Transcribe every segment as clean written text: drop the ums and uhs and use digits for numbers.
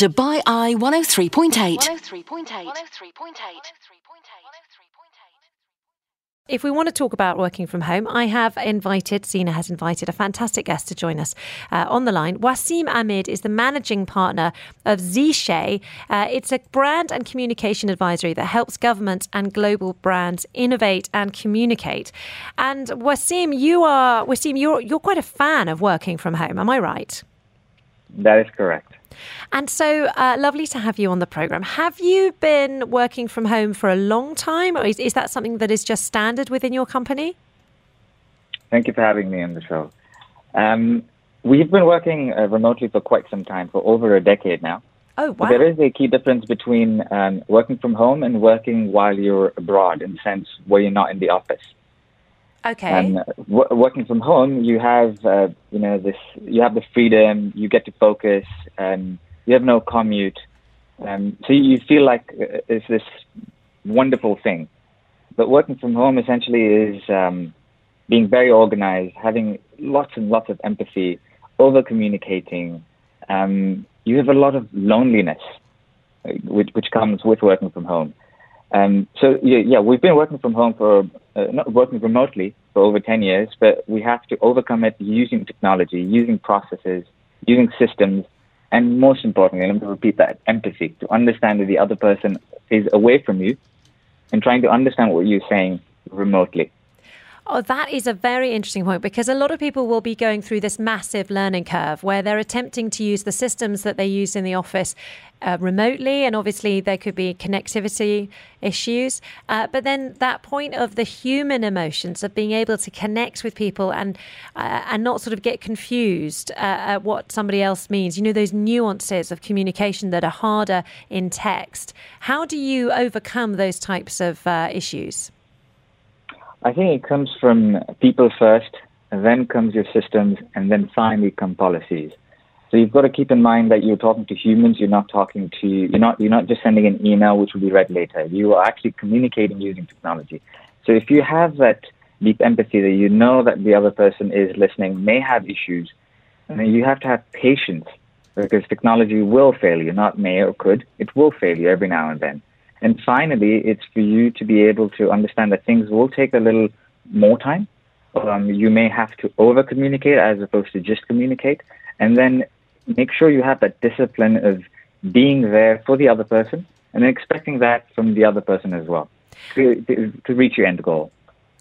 Dubai Eye 103.8. 103.8. If we want to talk about working from home, Sina has invited a fantastic guest to join us on the line. Wissam Amid is the managing partner of Xische. It's a brand and communication advisory that helps governments and global brands innovate and communicate. And Wissam, you're quite a fan of working from home. Am I right? That is correct. And so lovely to have you on the programme. Have you been working from home for a long time, or is that something that is just standard within your company? Thank you for having me on the show. We've been working remotely for quite some time, for over a decade now. Oh, wow. But there is a key difference between working from home and working while you're abroad, in the sense where you're not in the office. Okay. Working from home, you have you have the freedom. You get to focus. You have no commute, so you feel like it's this wonderful thing. But working from home essentially is being very organized, having lots and lots of empathy, over communicating. You have a lot of loneliness, which comes with working from home. We've been working from home working remotely for over 10 years, but we have to overcome it using technology, using processes, using systems, and most importantly, and I'm going to repeat that, empathy, to understand that the other person is away from you and trying to understand what you're saying remotely. Oh, that is a very interesting point, because a lot of people will be going through this massive learning curve where they're attempting to use the systems that they use in the office remotely, and obviously there could be connectivity issues. But then that point of the human emotions of being able to connect with people and not sort of get confused at what somebody else means, those nuances of communication that are harder in text. How do you overcome those types of issues? I think it comes from people first, and then comes your systems, and then finally come policies. So you've got to keep in mind that you're talking to humans. You're not just sending an email which will be read later. You are actually communicating using technology. So if you have that deep empathy, that you know that the other person is listening, may have issues, and then you have to have patience, because technology will fail you, not may or could. It will fail you every now and then. And finally, it's for you to be able to understand that things will take a little more time. You may have to over-communicate as opposed to just communicate. And then make sure you have that discipline of being there for the other person and then expecting that from the other person as well to reach your end goal.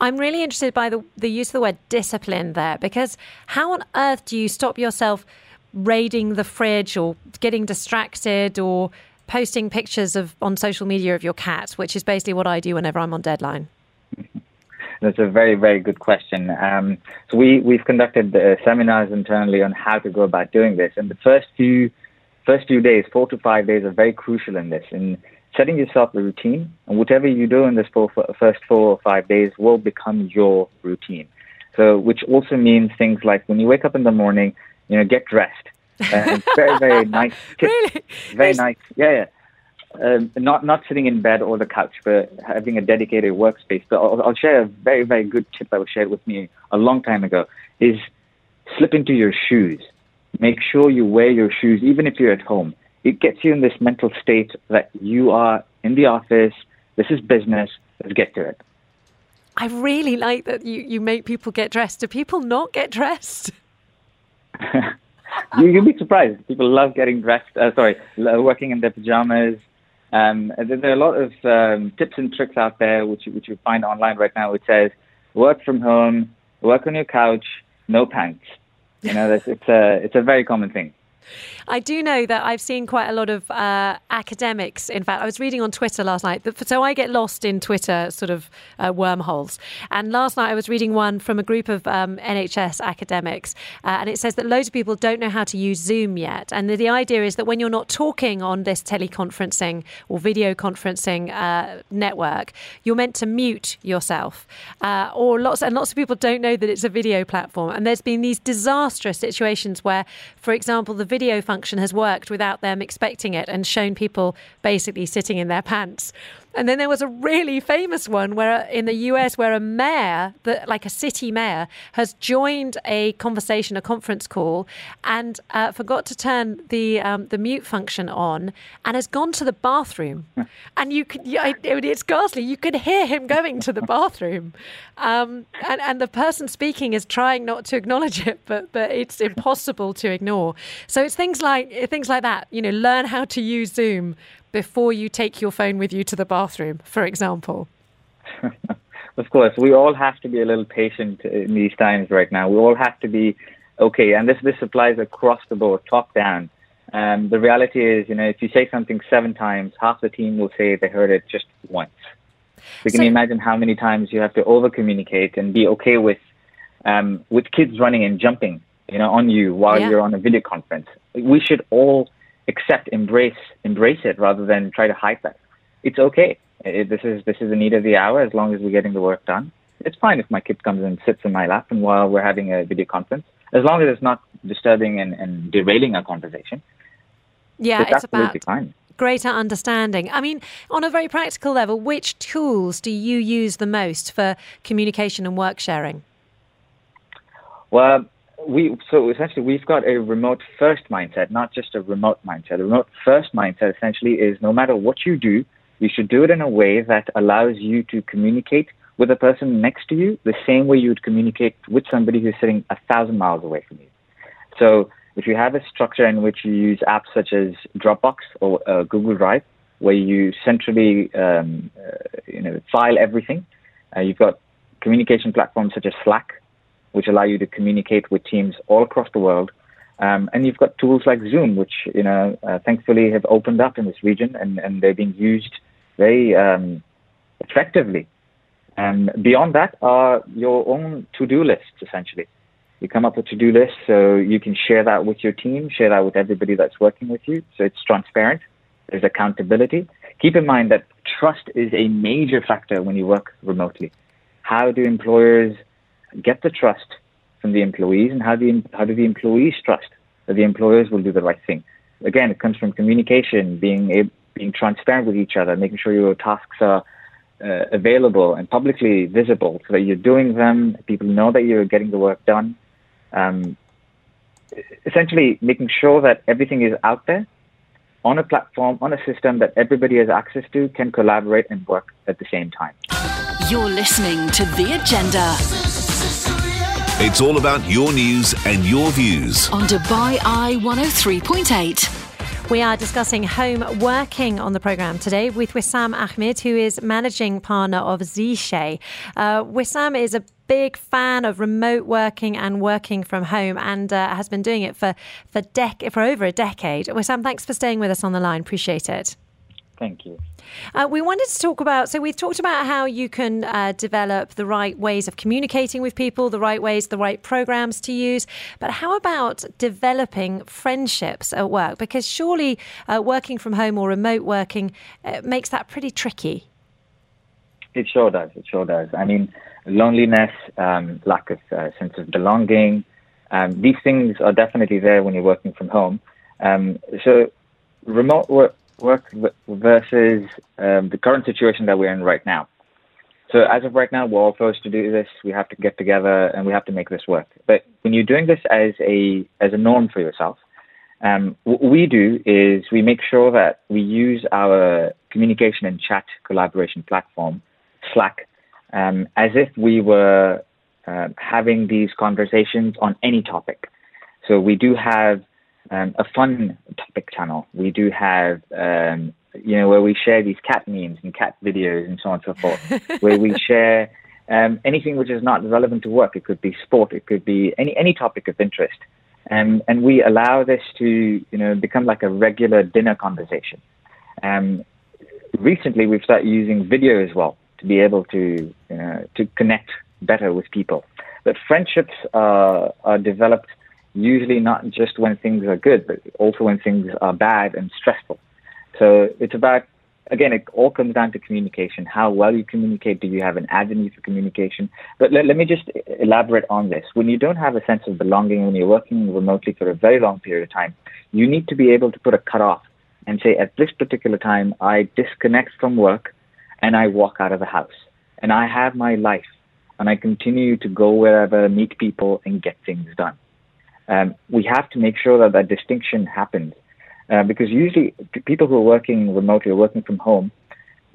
I'm really interested by the use of the word discipline there, because how on earth do you stop yourself raiding the fridge or getting distracted or posting pictures on social media of your cat, which is basically what I do whenever I'm on deadline? That's a very, very good question. So we've conducted seminars internally on how to go about doing this. And the first few days, 4 to 5 days, are very crucial in this. In setting yourself a routine, and whatever you do in this first 4 or 5 days will become your routine. So, which also means things like when you wake up in the morning, get dressed. Very, very nice. Really? Very nice. Yeah. Not sitting in bed or the couch, but having a dedicated workspace. But I'll share a very, very good tip that was shared with me a long time ago, is slip into your shoes. Make sure you wear your shoes, even if you're at home. It gets you in this mental state that you are in the office. This is business. Let's get to it. I really like that you make people get dressed. Do people not get dressed? You'll be surprised. People love getting dressed. Working in their pajamas. There are a lot of tips and tricks out there, which you find online right now, which says, work from home, work on your couch, no pants. It's a very common thing. I do know that I've seen quite a lot of academics. In fact, I was reading on Twitter last night. So I get lost in Twitter sort of wormholes. And last night I was reading one from a group of NHS academics. And it says that loads of people don't know how to use Zoom yet. And the idea is that when you're not talking on this teleconferencing or video conferencing network, you're meant to mute yourself. Or lots of people don't know that it's a video platform. And there's been these disastrous situations where, for example, the video function has worked without them expecting it and shown people basically sitting in their pants. And then there was a really famous one where in the US where a mayor, like a city mayor, has joined a conversation, a conference call, and forgot to turn the mute function on and has gone to the bathroom. And you could, it's ghastly. You could hear him going to the bathroom. And the person speaking is trying not to acknowledge it, but it's impossible to ignore. So it's things like that. You know, learn how to use Zoom before you take your phone with you to the bathroom, for example. Of course, we all have to be a little patient in these times right now. We all have to be okay, and this applies across the board, top down. The reality is, you know, if you say something 7 times, half the team will say they heard it just once. So can you imagine how many times you have to over-communicate and be okay with kids running and jumping, you know, on you while you're on a video conference? We should all accept, embrace it rather than try to hide that. It's okay. This is the need of the hour. As long as we're getting the work done, it's fine if my kid comes and sits in my lap and while we're having a video conference, as long as it's not disturbing and derailing our conversation. Yeah, it's absolutely fine. Greater understanding. I mean, on a very practical level, which tools do you use the most for communication and work sharing? Well, essentially we've got a remote first mindset, not just a remote mindset. A remote first mindset essentially is no matter what you do, you should do it in a way that allows you to communicate with the person next to you the same way you would communicate with somebody who's sitting 1,000 miles away from you. So if you have a structure in which you use apps such as Dropbox or Google Drive, where you centrally file everything, you've got communication platforms such as Slack, which allow you to communicate with teams all across the world. And you've got tools like Zoom, which, you know, thankfully have opened up in this region and they're being used very effectively. Beyond that are your own to-do lists, essentially. You come up with to-do lists so you can share that with your team, share that with everybody that's working with you. So it's transparent. There's accountability. Keep in mind that trust is a major factor when you work remotely. How do employers get the trust from the employees, and how do the employees trust that the employers will do the right thing? Again, it comes from communication, being transparent with each other, making sure your tasks are available and publicly visible so that you're doing them, people know that you're getting the work done. Essentially, making sure that everything is out there on a platform, on a system that everybody has access to, can collaborate and work at the same time. You're listening to The Agenda. It's all about your news and your views on Dubai Eye 103.8. We are discussing home working on the programme today with Wissam Amid, who is managing partner of Xische. Wissam is a big fan of remote working and working from home, and has been doing it for over a decade. Wissam, thanks for staying with us on the line. Appreciate it. Thank you. We wanted to talk about, so we've talked about how you can develop the right ways of communicating with people, the right programs to use. But how about developing friendships at work? Because surely working from home or remote working makes that pretty tricky. It sure does. I mean, loneliness, lack of sense of belonging. These things are definitely there when you're working from home. So remote work versus the current situation that we're in right now. So as of right now, we're all forced to do this. We have to get together and we have to make this work. But when you're doing this as a norm for yourself, what we do is we make sure that we use our communication and chat collaboration platform, Slack, as if we were having these conversations on any topic. So we do have a fun topic channel. We do have, where we share these cat memes and cat videos and so on and so forth, where we share anything which is not relevant to work. It could be sport. It could be any topic of interest. And we allow this to, become like a regular dinner conversation. Recently, we've started using video as well to be able to connect better with people. But friendships are developed usually not just when things are good, but also when things are bad and stressful. So it's about, again, it all comes down to communication. How well you communicate. Do you have an avenue for communication? But let me just elaborate on this. When you don't have a sense of belonging, when you're working remotely for a very long period of time, you need to be able to put a cutoff and say, at this particular time, I disconnect from work and I walk out of the house and I have my life and I continue to go wherever, meet people and get things done. We have to make sure that that distinction happens because usually people who are working remotely or working from home,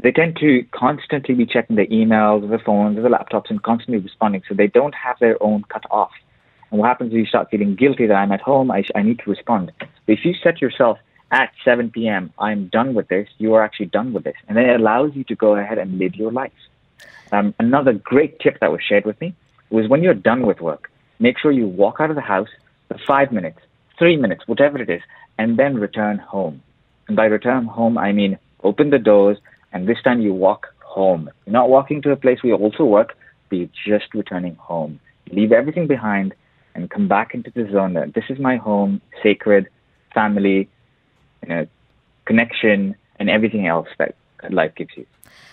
they tend to constantly be checking their emails, their phones, their laptops and constantly responding. So they don't have their own cut off. And what happens is you start feeling guilty that I'm at home, I need to respond. But if you set yourself at 7 p.m., I'm done with this, you are actually done with this. And then it allows you to go ahead and live your life. Another great tip that was shared with me was when you're done with work, make sure you walk out of the house for 5 minutes, 3 minutes, whatever it is, and then return home. And by return home, I mean open the doors, and this time you walk home. You're not walking to a place where you also work, but you're just returning home. Leave everything behind and come back into the zone that this is my home, sacred, family, connection, and everything else that life gives you.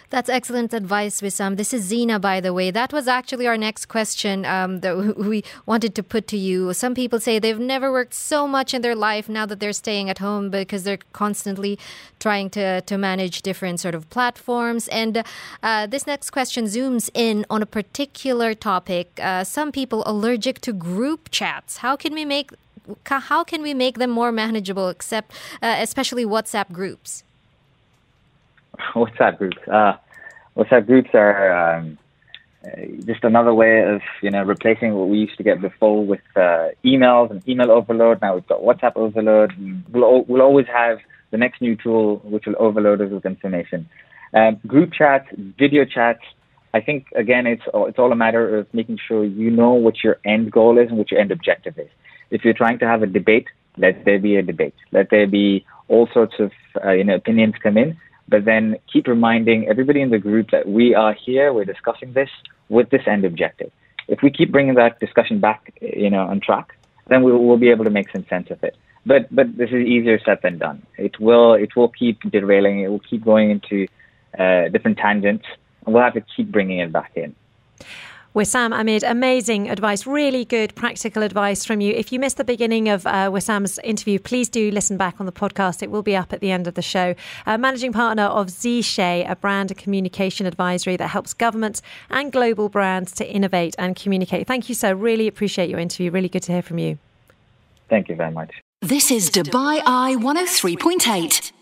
That's excellent advice, Wissam. This is Zina, by the way. That was actually our next question that we wanted to put to you. Some people say they've never worked so much in their life now that they're staying at home because they're constantly trying to manage different sort of platforms. And this next question zooms in on a particular topic. Some people allergic to group chats. How can we make them more manageable, especially WhatsApp groups? WhatsApp groups. WhatsApp groups are just another way of replacing what we used to get before with emails and email overload. Now we've got WhatsApp overload. We'll always have the next new tool which will overload us with information. Group chats, video chats. I think again it's all a matter of making sure you know what your end goal is and what your end objective is. If you're trying to have a debate, let there be a debate. Let there be all sorts of opinions come in. But then keep reminding everybody in the group that we are here, we're discussing this with this end objective. If we keep bringing that discussion back, on track, then we'll be able to make some sense of it. But this is easier said than done. It will keep derailing. It will keep going into different tangents, and we'll have to keep bringing it back in. Wissam Amid, amazing advice, really good practical advice from you. If you missed the beginning of Wissam's interview, please do listen back on the podcast. It will be up at the end of the show. Managing partner of Xische, a brand and communication advisory that helps governments and global brands to innovate and communicate. Thank you, sir. Really appreciate your interview. Really good to hear from you. Thank you very much. This is Dubai Eye 103.8.